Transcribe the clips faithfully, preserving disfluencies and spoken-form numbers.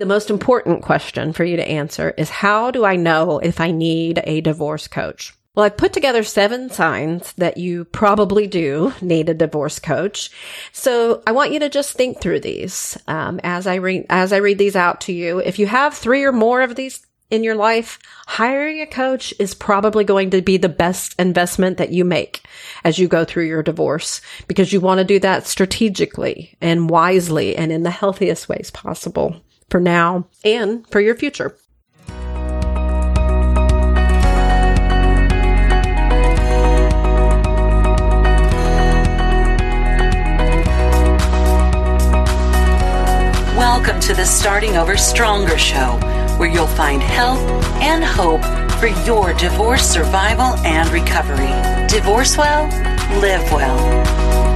The most important question for you to answer is, how do I know if I need a divorce coach? Well, I put together seven signs that you probably do need a divorce coach. So I want you to just think through these um, as I read as I read these out to you. If you have three or more of these in your life, hiring a coach is probably going to be the best investment that you make as you go through your divorce, because you want to do that strategically and wisely and in the healthiest ways possible for now and for your future. Welcome to the Starting Over Stronger show, where you'll find help and hope for your divorce survival and recovery. Divorce well, live well.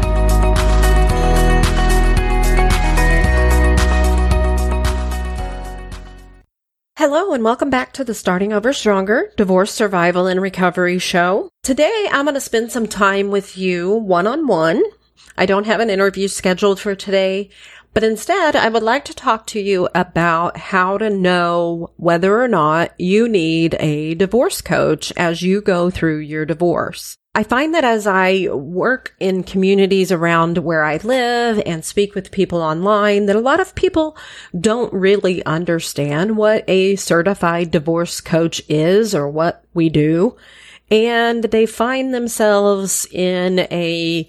Hello, and welcome back to the Starting Over Stronger Divorce Survival and Recovery show. Today, I'm going to spend some time with you one-on-one. I don't have an interview scheduled for today, but instead, I would like to talk to you about how to know whether or not you need a divorce coach as you go through your divorce. I find that as I work in communities around where I live and speak with people online, that a lot of people don't really understand what a certified divorce coach is or what we do. And they find themselves in a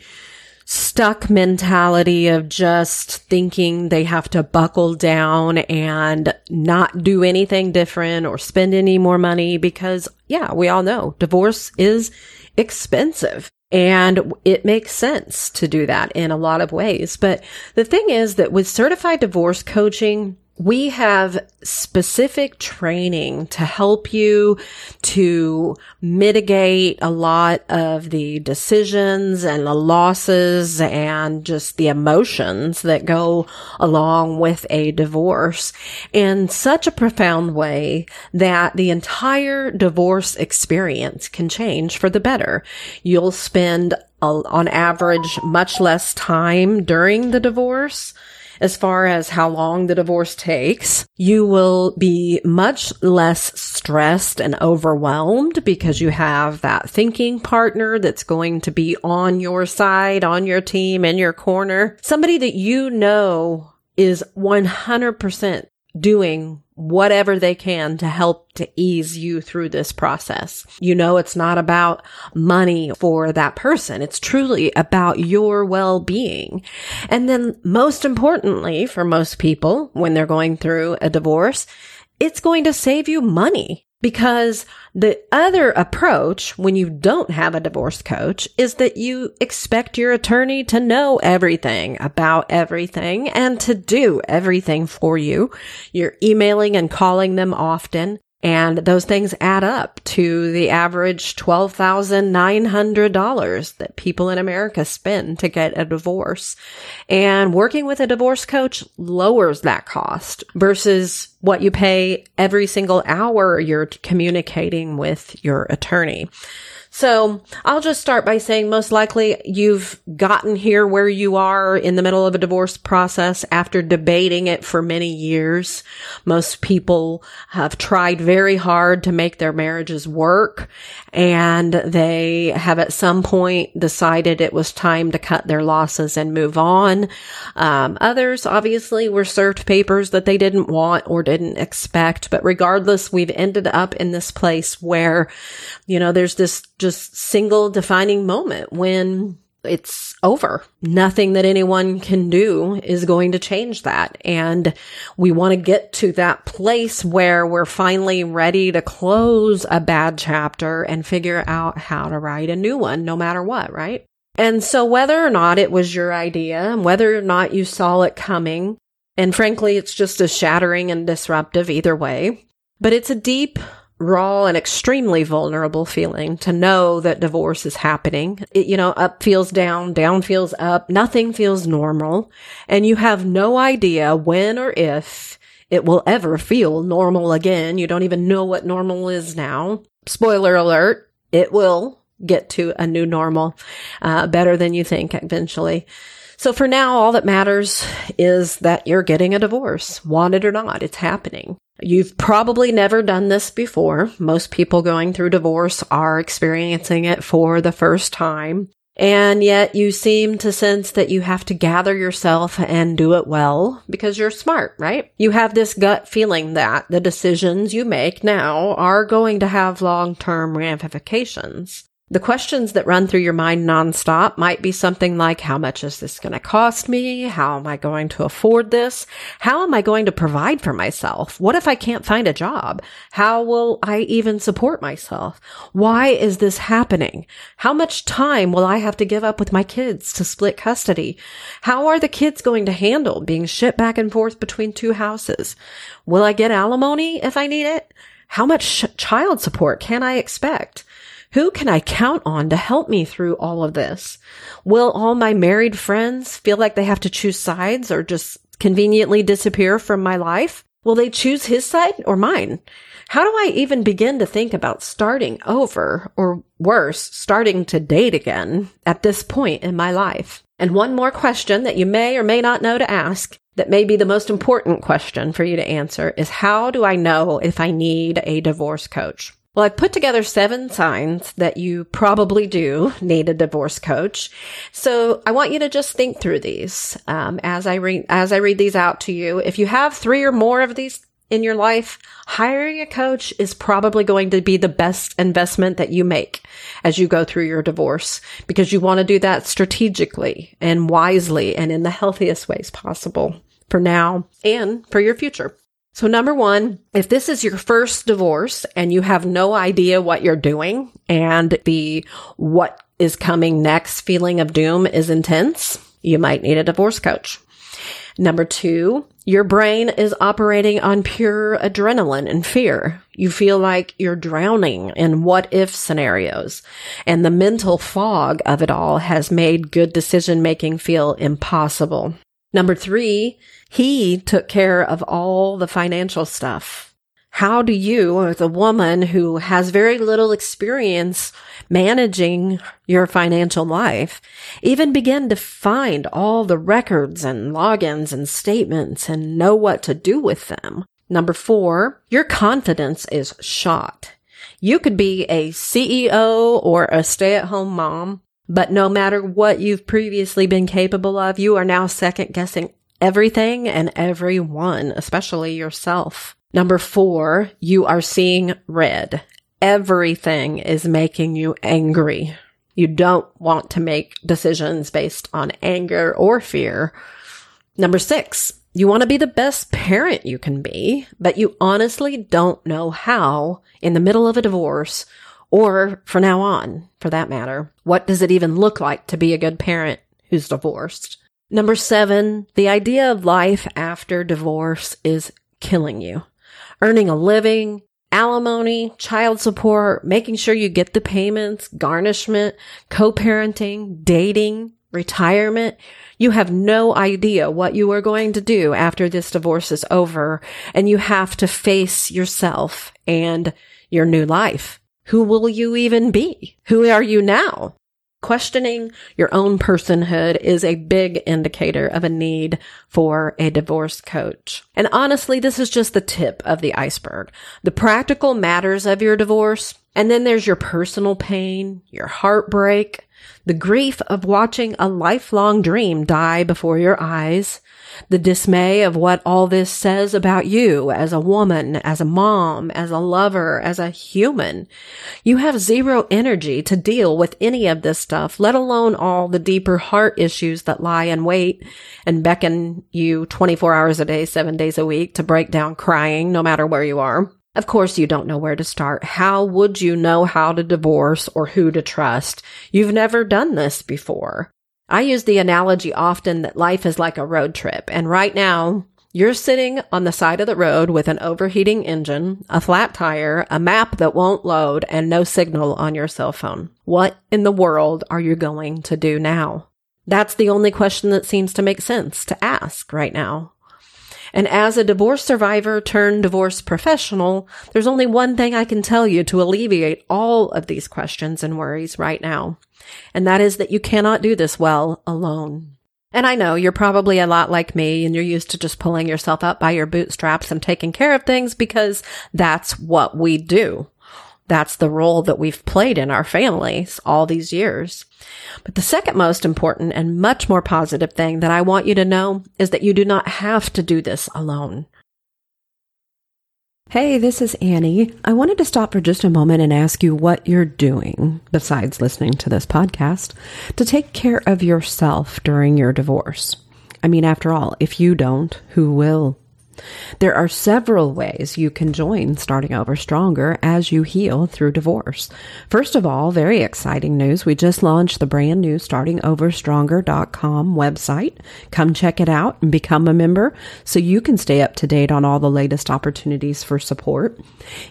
stuck mentality of just thinking they have to buckle down and not do anything different or spend any more money because, yeah, we all know divorce is expensive. And it makes sense to do that in a lot of ways. But the thing is that with certified divorce coaching, we have specific training to help you to mitigate a lot of the decisions and the losses and just the emotions that go along with a divorce in such a profound way that the entire divorce experience can change for the better. You'll spend, on average, much less time during the divorce. As far as how long the divorce takes, you will be much less stressed and overwhelmed because you have that thinking partner that's going to be on your side, on your team, in your corner. Somebody that you know is one hundred percent doing whatever they can to help to ease you through this process. You know, it's not about money for that person. It's truly about your well-being. And then most importantly, for most people, when they're going through a divorce, it's going to save you money. Because the other approach when you don't have a divorce coach is that you expect your attorney to know everything about everything and to do everything for you. You're emailing and calling them often, and those things add up to the average twelve thousand nine hundred dollars that people in America spend to get a divorce. And working with a divorce coach lowers that cost versus what you pay every single hour you're communicating with your attorney. So I'll just start by saying most likely you've gotten here where you are in the middle of a divorce process after debating it for many years. Most people have tried very hard to make their marriages work, and they have at some point decided it was time to cut their losses and move on. Um, others obviously were served papers that they didn't want or didn't expect, but regardless, we've ended up in this place where, you know, there's this just single defining moment when it's over. Nothing that anyone can do is going to change that. And we want to get to that place where we're finally ready to close a bad chapter and figure out how to write a new one, no matter what, right? And so whether or not it was your idea and whether or not you saw it coming, and frankly, it's just as shattering and disruptive either way, but it's a deep, raw and extremely vulnerable feeling to know that divorce is happening. It, you know, up feels down, down feels up, nothing feels normal. And you have no idea when or if it will ever feel normal again. You don't even know what normal is now. Spoiler alert, it will get to a new normal, uh, better than you think eventually. So for now, all that matters is that you're getting a divorce, want it or not, it's happening. You've probably never done this before. Most people going through divorce are experiencing it for the first time. And yet you seem to sense that you have to gather yourself and do it well because you're smart, right? You have this gut feeling that the decisions you make now are going to have long-term ramifications. The questions that run through your mind nonstop might be something like, how much is this going to cost me? How am I going to afford this? How am I going to provide for myself? What if I can't find a job? How will I even support myself? Why is this happening? How much time will I have to give up with my kids to split custody? How are the kids going to handle being shipped back and forth between two houses? Will I get alimony if I need it? How much sh- child support can I expect? Who can I count on to help me through all of this? Will all my married friends feel like they have to choose sides or just conveniently disappear from my life? Will they choose his side or mine? How do I even begin to think about starting over or worse, starting to date again at this point in my life? And one more question that you may or may not know to ask that may be the most important question for you to answer is, how do I know if I need a divorce coach? Well, I put together seven signs that you probably do need a divorce coach. So I want you to just think through these um, as I read as I read these out to you. If you have three or more of these in your life, hiring a coach is probably going to be the best investment that you make as you go through your divorce, because you want to do that strategically and wisely and in the healthiest ways possible for now and for your future. So number one, if this is your first divorce and you have no idea what you're doing and the what is coming next feeling of doom is intense, you might need a divorce coach. Number two, your brain is operating on pure adrenaline and fear. You feel like you're drowning in what-if scenarios, and the mental fog of it all has made good decision-making feel impossible. Number three, he took care of all the financial stuff. How do you, as a woman who has very little experience managing your financial life, even begin to find all the records and logins and statements and know what to do with them? Number four, your confidence is shot. You could be a C E O or a stay-at-home mom, but no matter what you've previously been capable of, you are now second-guessing everything and everyone, especially yourself. Number four, you are seeing red. Everything is making you angry. You don't want to make decisions based on anger or fear. Number six, you want to be the best parent you can be, but you honestly don't know how in the middle of a divorce, or from now on, for that matter. What does it even look like to be a good parent who's divorced? Number seven, the idea of life after divorce is killing you. Earning a living, alimony, child support, making sure you get the payments, garnishment, co-parenting, dating, retirement. You have no idea what you are going to do after this divorce is over, and you have to face yourself and your new life. Who will you even be? Who are you now? Questioning your own personhood is a big indicator of a need for a divorce coach. And honestly, this is just the tip of the iceberg. The practical matters of your divorce, and then there's your personal pain, your heartbreak, the grief of watching a lifelong dream die before your eyes, the dismay of what all this says about you as a woman, as a mom, as a lover, as a human. You have zero energy to deal with any of this stuff, let alone all the deeper heart issues that lie in wait and beckon you twenty-four hours a day, seven days a week to break down crying no matter where you are. Of course, you don't know where to start. How would you know how to divorce or who to trust? You've never done this before. I use the analogy often that life is like a road trip. And right now, you're sitting on the side of the road with an overheating engine, a flat tire, a map that won't load, and no signal on your cell phone. What in the world are you going to do now? That's the only question that seems to make sense to ask right now. And as a divorce survivor turned divorce professional, there's only one thing I can tell you to alleviate all of these questions and worries right now. And that is that you cannot do this well alone. And I know you're probably a lot like me and you're used to just pulling yourself up by your bootstraps and taking care of things because that's what we do. That's the role that we've played in our families all these years. But the second most important and much more positive thing that I want you to know is that you do not have to do this alone. Hey, this is Annie. I wanted to stop for just a moment and ask you what you're doing, besides listening to this podcast, to take care of yourself during your divorce. I mean, after all, if you don't, who will? There are several ways you can join Starting Over Stronger as you heal through divorce. First of all, very exciting news. We just launched the brand new starting over stronger dot com website. Come check it out and become a member so you can stay up to date on all the latest opportunities for support.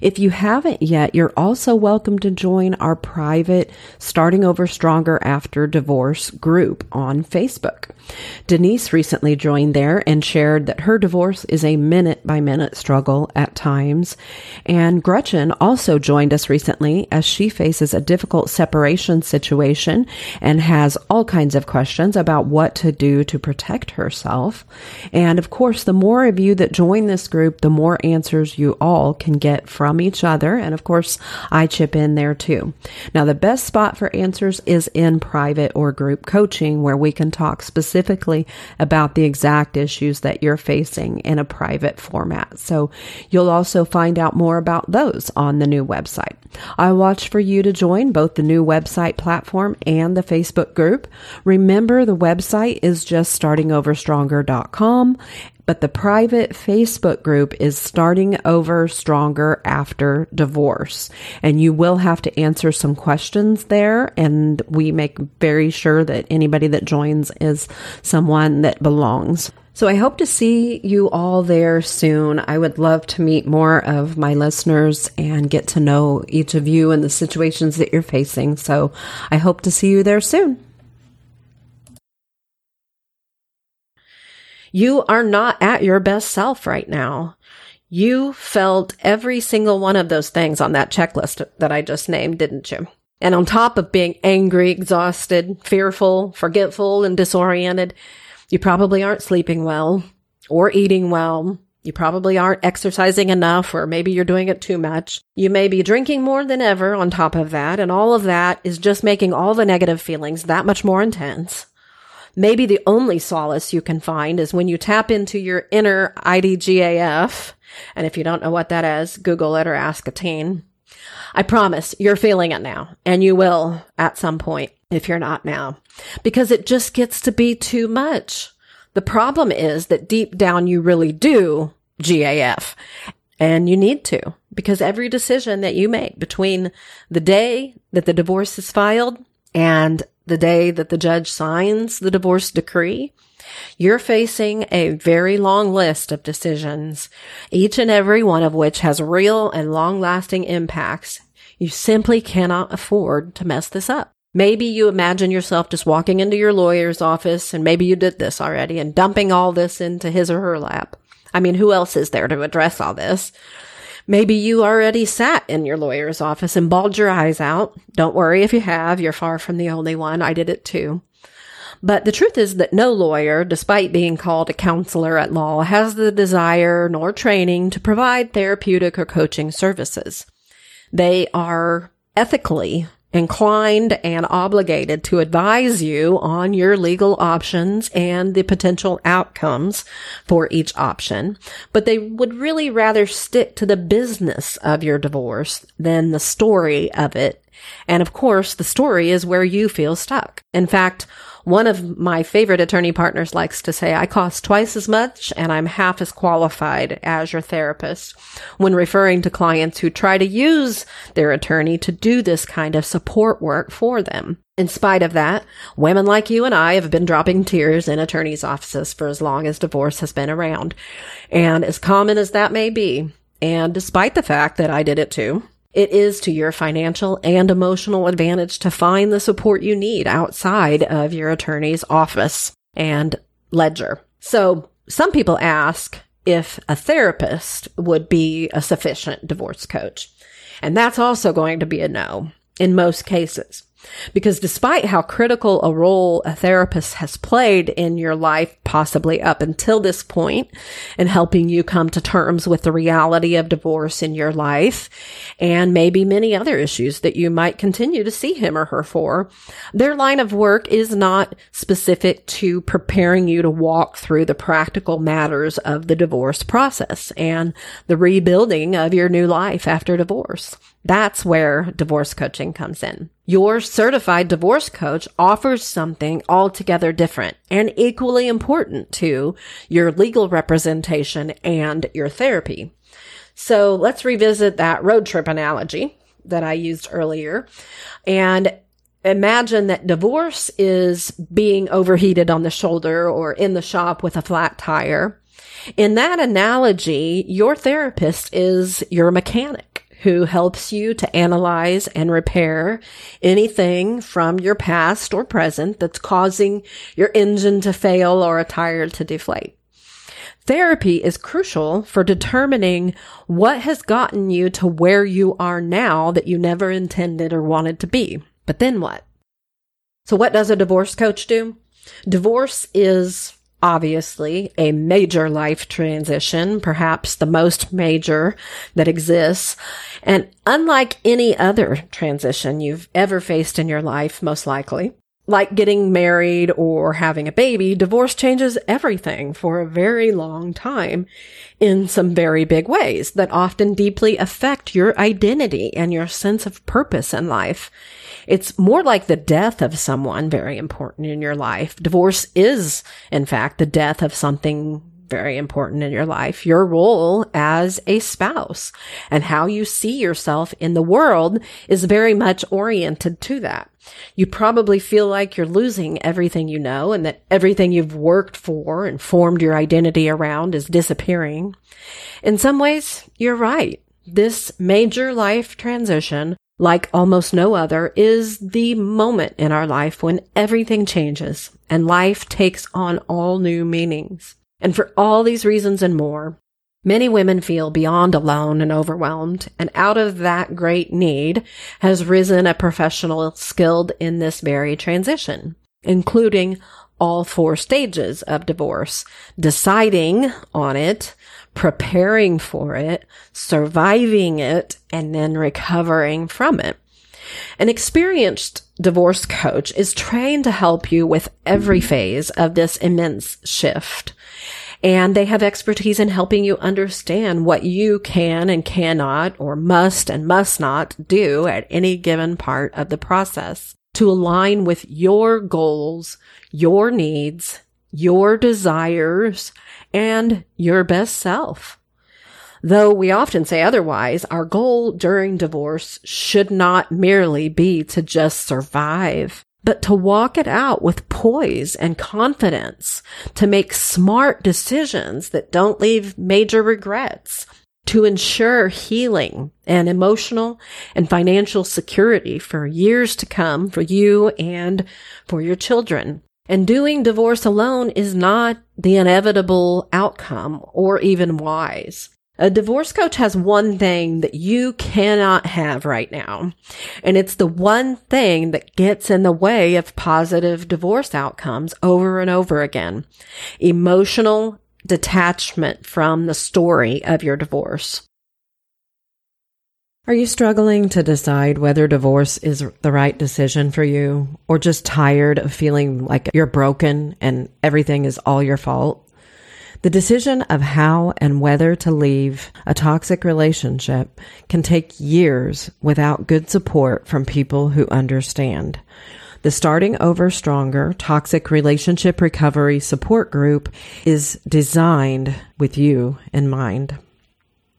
If you haven't yet, you're also welcome to join our private Starting Over Stronger After Divorce group on Facebook. Denise recently joined there and shared that her divorce is a minute-by-minute struggle at times. And Gretchen also joined us recently as she faces a difficult separation situation and has all kinds of questions about what to do to protect herself. And of course, the more of you that join this group, the more answers you all can get from each other. And of course, I chip in there too. Now, the best spot for answers is in private or group coaching, where we can talk specifically about the exact issues that you're facing in a private format. So you'll also find out more about those on the new website. I watch for you to join both the new website platform and the Facebook group. Remember, the website is just starting over stronger dot com, but the private Facebook group is Starting Over Stronger After Divorce. And you will have to answer some questions there. And we make very sure that anybody that joins is someone that belongs. So I hope to see you all there soon. I would love to meet more of my listeners and get to know each of you and the situations that you're facing. So I hope to see you there soon. You are not at your best self right now. You felt every single one of those things on that checklist that I just named, didn't you? And on top of being angry, exhausted, fearful, forgetful, and disoriented, you probably aren't sleeping well or eating well. You probably aren't exercising enough, or maybe you're doing it too much. You may be drinking more than ever on top of that. And all of that is just making all the negative feelings that much more intense. Maybe the only solace you can find is when you tap into your inner I D G A F. And if you don't know what that is, Google it or ask a teen. I promise you're feeling it now, and you will at some point, if you're not now, because it just gets to be too much. The problem is that deep down you really do G A F, and you need to, because every decision that you make between the day that the divorce is filed and the day that the judge signs the divorce decree, you're facing a very long list of decisions, each and every one of which has real and long-lasting impacts. You simply cannot afford to mess this up. Maybe you imagine yourself just walking into your lawyer's office, and maybe you did this already, and dumping all this into his or her lap. I mean, who else is there to address all this? Maybe you already sat in your lawyer's office and bawled your eyes out. Don't worry if you have. You're far from the only one. I did it too. But the truth is that no lawyer, despite being called a counselor at law, has the desire nor training to provide therapeutic or coaching services. They are ethically inclined and obligated to advise you on your legal options and the potential outcomes for each option. But they would really rather stick to the business of your divorce than the story of it. And of course, the story is where you feel stuck. In fact, one of my favorite attorney partners likes to say, I cost twice as much and I'm half as qualified as your therapist, when referring to clients who try to use their attorney to do this kind of support work for them. In spite of that, women like you and I have been dropping tears in attorneys' offices for as long as divorce has been around. And as common as that may be, and despite the fact that I did it too, it is to your financial and emotional advantage to find the support you need outside of your attorney's office and ledger. So some people ask if a therapist would be a sufficient divorce coach. And that's also going to be a no in most cases. Because despite how critical a role a therapist has played in your life, possibly up until this point, in helping you come to terms with the reality of divorce in your life, and maybe many other issues that you might continue to see him or her for, their line of work is not specific to preparing you to walk through the practical matters of the divorce process and the rebuilding of your new life after divorce. That's where divorce coaching comes in. Your certified divorce coach offers something altogether different and equally important to your legal representation and your therapy. So let's revisit that road trip analogy that I used earlier and imagine that divorce is being overheated on the shoulder or in the shop with a flat tire. In that analogy, your therapist is your mechanic who helps you to analyze and repair anything from your past or present that's causing your engine to fail or a tire to deflate. Therapy is crucial for determining what has gotten you to where you are now that you never intended or wanted to be. But then what? So what does a divorce coach do? Divorce is obviously a major life transition, perhaps the most major that exists. And unlike any other transition you've ever faced in your life, most likely, like getting married or having a baby, divorce changes everything for a very long time in some very big ways that often deeply affect your identity and your sense of purpose in life. It's more like the death of someone very important in your life. Divorce is, in fact, the death of something very important in your life, your role as a spouse, and how you see yourself in the world is very much oriented to that. You probably feel like you're losing everything you know and that everything you've worked for and formed your identity around is disappearing. In some ways, you're right. This major life transition, like almost no other, is the moment in our life when everything changes and life takes on all new meanings. And for all these reasons and more, many women feel beyond alone and overwhelmed, and out of that great need has risen a professional skilled in this very transition, including all four stages of divorce, deciding on it, preparing for it, surviving it, and then recovering from it. An experienced divorce coach is trained to help you with every phase of this immense shift. And they have expertise in helping you understand what you can and cannot or must and must not do at any given part of the process to align with your goals, your needs, your desires, and your best self. Though we often say otherwise, our goal during divorce should not merely be to just survive, but to walk it out with poise and confidence, to make smart decisions that don't leave major regrets, to ensure healing and emotional and financial security for years to come for you and for your children. And doing divorce alone is not the inevitable outcome or even wise. A divorce coach has one thing that you cannot have right now, and it's the one thing that gets in the way of positive divorce outcomes over and over again: emotional detachment from the story of your divorce. Are you struggling to decide whether divorce is the right decision for you, or just tired of feeling like you're broken and everything is all your fault? The decision of how and whether to leave a toxic relationship can take years without good support from people who understand. The Starting Over Stronger Toxic Relationship Recovery Support Group is designed with you in mind.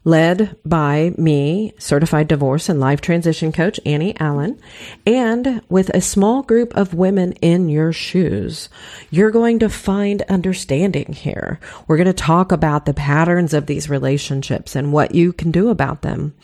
Led by me, Certified Divorce and Life Transition Coach Annie Allen, and with a small group of women in your shoes, you're going to find understanding here. We're going to talk about the patterns of these relationships and what you can do about them.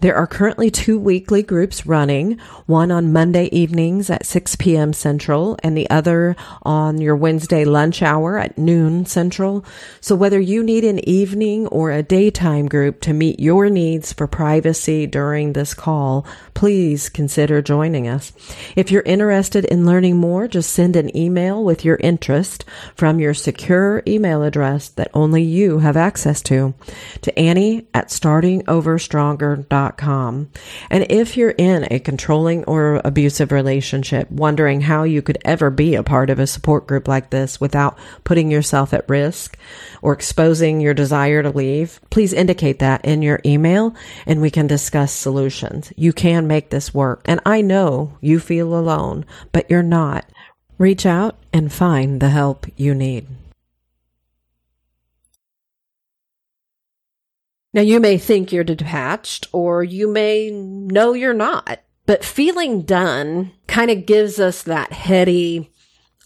There are currently two weekly groups running, one on Monday evenings at six p.m. Central and the other on your Wednesday lunch hour at noon Central. So whether you need an evening or a daytime group, to meet your needs for privacy during this call, please consider joining us. If you're interested in learning more, just send an email with your interest from your secure email address that only you have access to, to Annie at starting over stronger dot com. And if you're in a controlling or abusive relationship, wondering how you could ever be a part of a support group like this without putting yourself at risk or exposing your desire to leave, please indicate that in your email and we can discuss solutions. You can make this work. And I know you feel alone, but you're not. Reach out and find the help you need. Now, you may think you're detached, or you may know you're not, but feeling done kind of gives us that heady,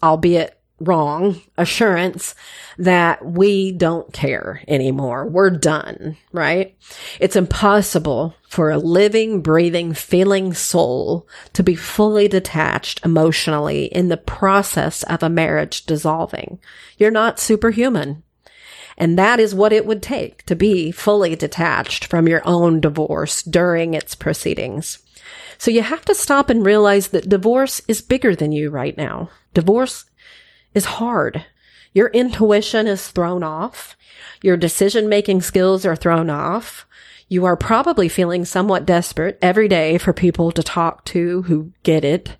albeit wrong, assurance that we don't care anymore. We're done, right? It's impossible for a living, breathing, feeling soul to be fully detached emotionally in the process of a marriage dissolving. You're not superhuman. And that is what it would take to be fully detached from your own divorce during its proceedings. So you have to stop and realize that divorce is bigger than you right now. Divorce is hard. Your intuition is thrown off. Your decision-making skills are thrown off. You are probably feeling somewhat desperate every day for people to talk to who get it.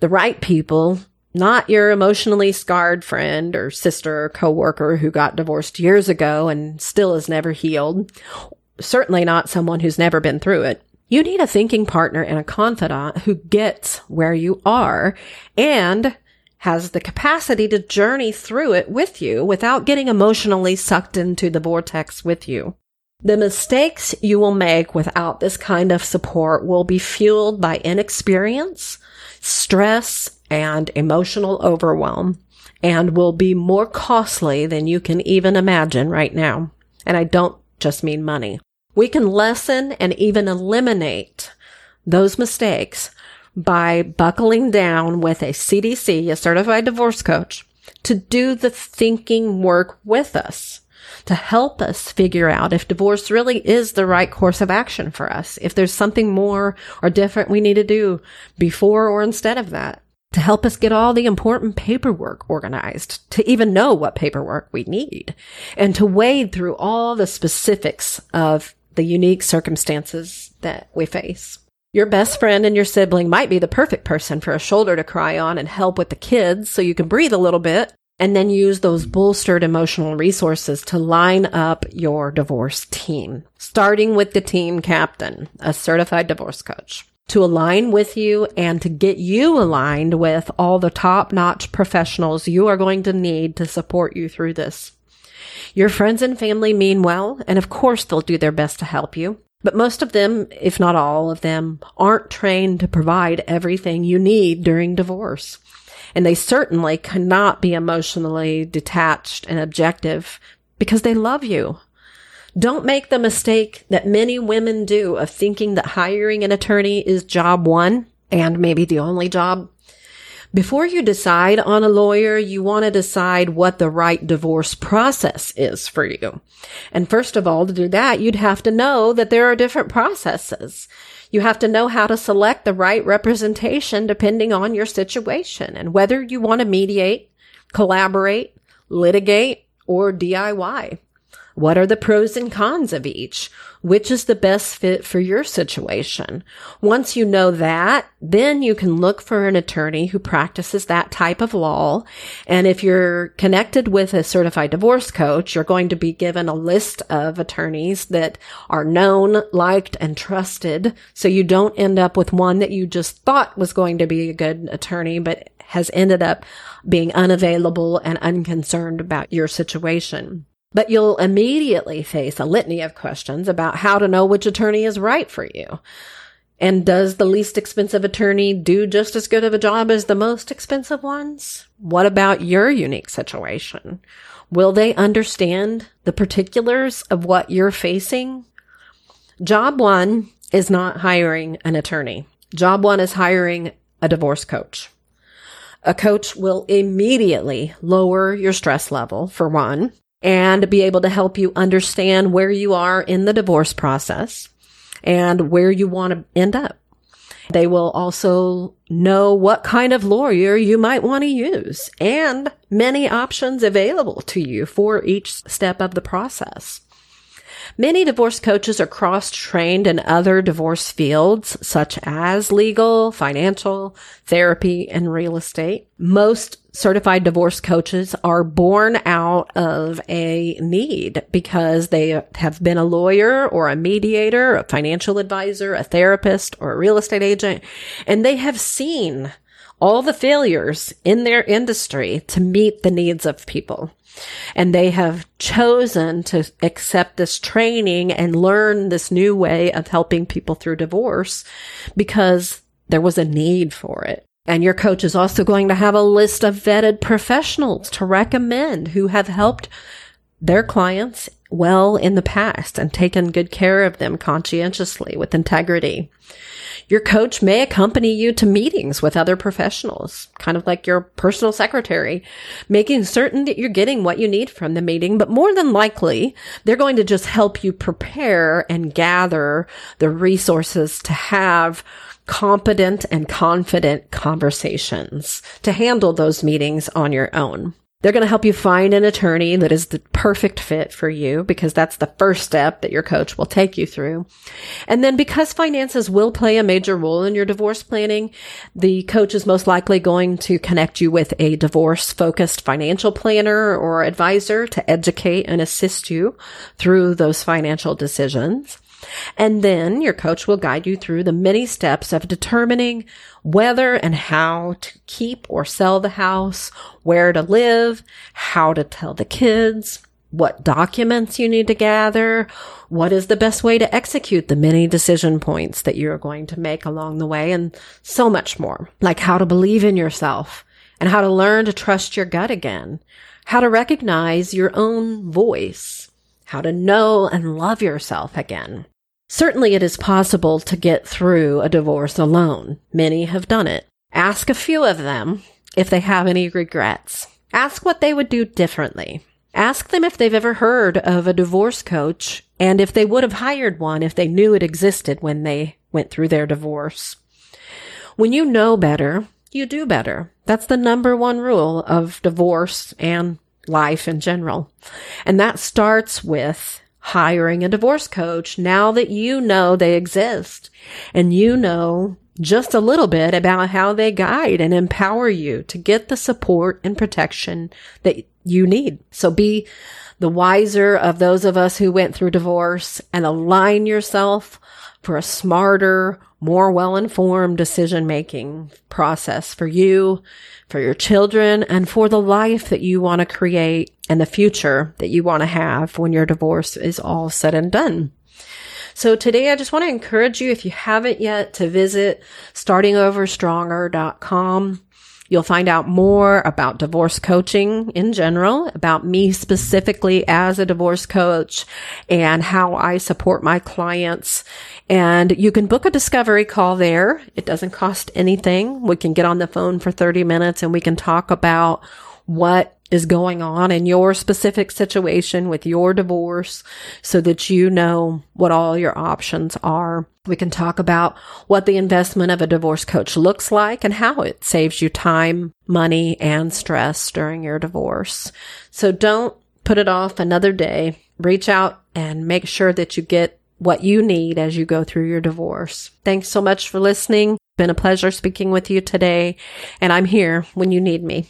The right people, not your emotionally scarred friend or sister or coworker who got divorced years ago and still is never healed. Certainly not someone who's never been through it. You need a thinking partner and a confidant who gets where you are and has the capacity to journey through it with you without getting emotionally sucked into the vortex with you. The mistakes you will make without this kind of support will be fueled by inexperience, stress, and emotional overwhelm, and will be more costly than you can even imagine right now. And I don't just mean money. We can lessen and even eliminate those mistakes by buckling down with a C D C, a Certified Divorce Coach, to do the thinking work with us, to help us figure out if divorce really is the right course of action for us, if there's something more or different we need to do before or instead of that, to help us get all the important paperwork organized, to even know what paperwork we need, and to wade through all the specifics of the unique circumstances that we face. Your best friend and your sibling might be the perfect person for a shoulder to cry on and help with the kids so you can breathe a little bit, and then use those bolstered emotional resources to line up your divorce team, starting with the team captain, a certified divorce coach, to align with you and to get you aligned with all the top-notch professionals you are going to need to support you through this. Your friends and family mean well, and of course they'll do their best to help you. But most of them, if not all of them, aren't trained to provide everything you need during divorce. And they certainly cannot be emotionally detached and objective because they love you. Don't make the mistake that many women do of thinking that hiring an attorney is job one and maybe the only job. Before you decide on a lawyer, you want to decide what the right divorce process is for you. And first of all, to do that, you'd have to know that there are different processes. You have to know how to select the right representation depending on your situation and whether you want to mediate, collaborate, litigate, or D I Y. What are the pros and cons of each? Which is the best fit for your situation? Once you know that, then you can look for an attorney who practices that type of law. And if you're connected with a certified divorce coach, you're going to be given a list of attorneys that are known, liked, and trusted. So you don't end up with one that you just thought was going to be a good attorney, but has ended up being unavailable and unconcerned about your situation. But you'll immediately face a litany of questions about how to know which attorney is right for you. And does the least expensive attorney do just as good of a job as the most expensive ones? What about your unique situation? Will they understand the particulars of what you're facing? Job one is not hiring an attorney. Job one is hiring a divorce coach. A coach will immediately lower your stress level, for one. and be able to help you understand where you are in the divorce process and where you want to end up. They will also know what kind of lawyer you might want to use and many options available to you for each step of the process. Many divorce coaches are cross-trained in other divorce fields, such as legal, financial, therapy, and real estate. Most certified divorce coaches are born out of a need because they have been a lawyer or a mediator, a financial advisor, a therapist, or a real estate agent, and they have seen all the failures in their industry to meet the needs of people. And they have chosen to accept this training and learn this new way of helping people through divorce because there was a need for it. And your coach is also going to have a list of vetted professionals to recommend who have helped their clients well in the past and taken good care of them conscientiously with integrity. Your coach may accompany you to meetings with other professionals, kind of like your personal secretary, making certain that you're getting what you need from the meeting. But more than likely, they're going to just help you prepare and gather the resources to have competent and confident conversations, to handle those meetings on your own. They're going to help you find an attorney that is the perfect fit for you because that's the first step that your coach will take you through. And then because finances will play a major role in your divorce planning, the coach is most likely going to connect you with a divorce-focused financial planner or advisor to educate and assist you through those financial decisions. And then your coach will guide you through the many steps of determining whether and how to keep or sell the house, where to live, how to tell the kids, what documents you need to gather, what is the best way to execute the many decision points that you're going to make along the way, and so much more, like how to believe in yourself and how to learn to trust your gut again, how to recognize your own voice, how to know and love yourself again. Certainly it is possible to get through a divorce alone. Many have done it. Ask a few of them if they have any regrets. Ask what they would do differently. Ask them if they've ever heard of a divorce coach and if they would have hired one if they knew it existed when they went through their divorce. When you know better, you do better. That's the number one rule of divorce and life in general. And that starts with hiring a divorce coach now that you know they exist and you know just a little bit about how they guide and empower you to get the support and protection that you need. So be the wiser of those of us who went through divorce and align yourself for a smarter, more well-informed decision-making process for you, for your children, and for the life that you want to create and the future that you want to have when your divorce is all said and done. So today, I just want to encourage you, if you haven't yet, to visit starting over stronger dot com. You'll find out more about divorce coaching in general, about me specifically as a divorce coach and how I support my clients. And you can book a discovery call there. It doesn't cost anything. We can get on the phone for thirty minutes and we can talk about what is going on in your specific situation with your divorce so that you know what all your options are. We can talk about what the investment of a divorce coach looks like and how it saves you time, money, and stress during your divorce. So don't put it off another day. Reach out and make sure that you get what you need as you go through your divorce. Thanks so much for listening. It's been a pleasure speaking with you today, and I'm here when you need me.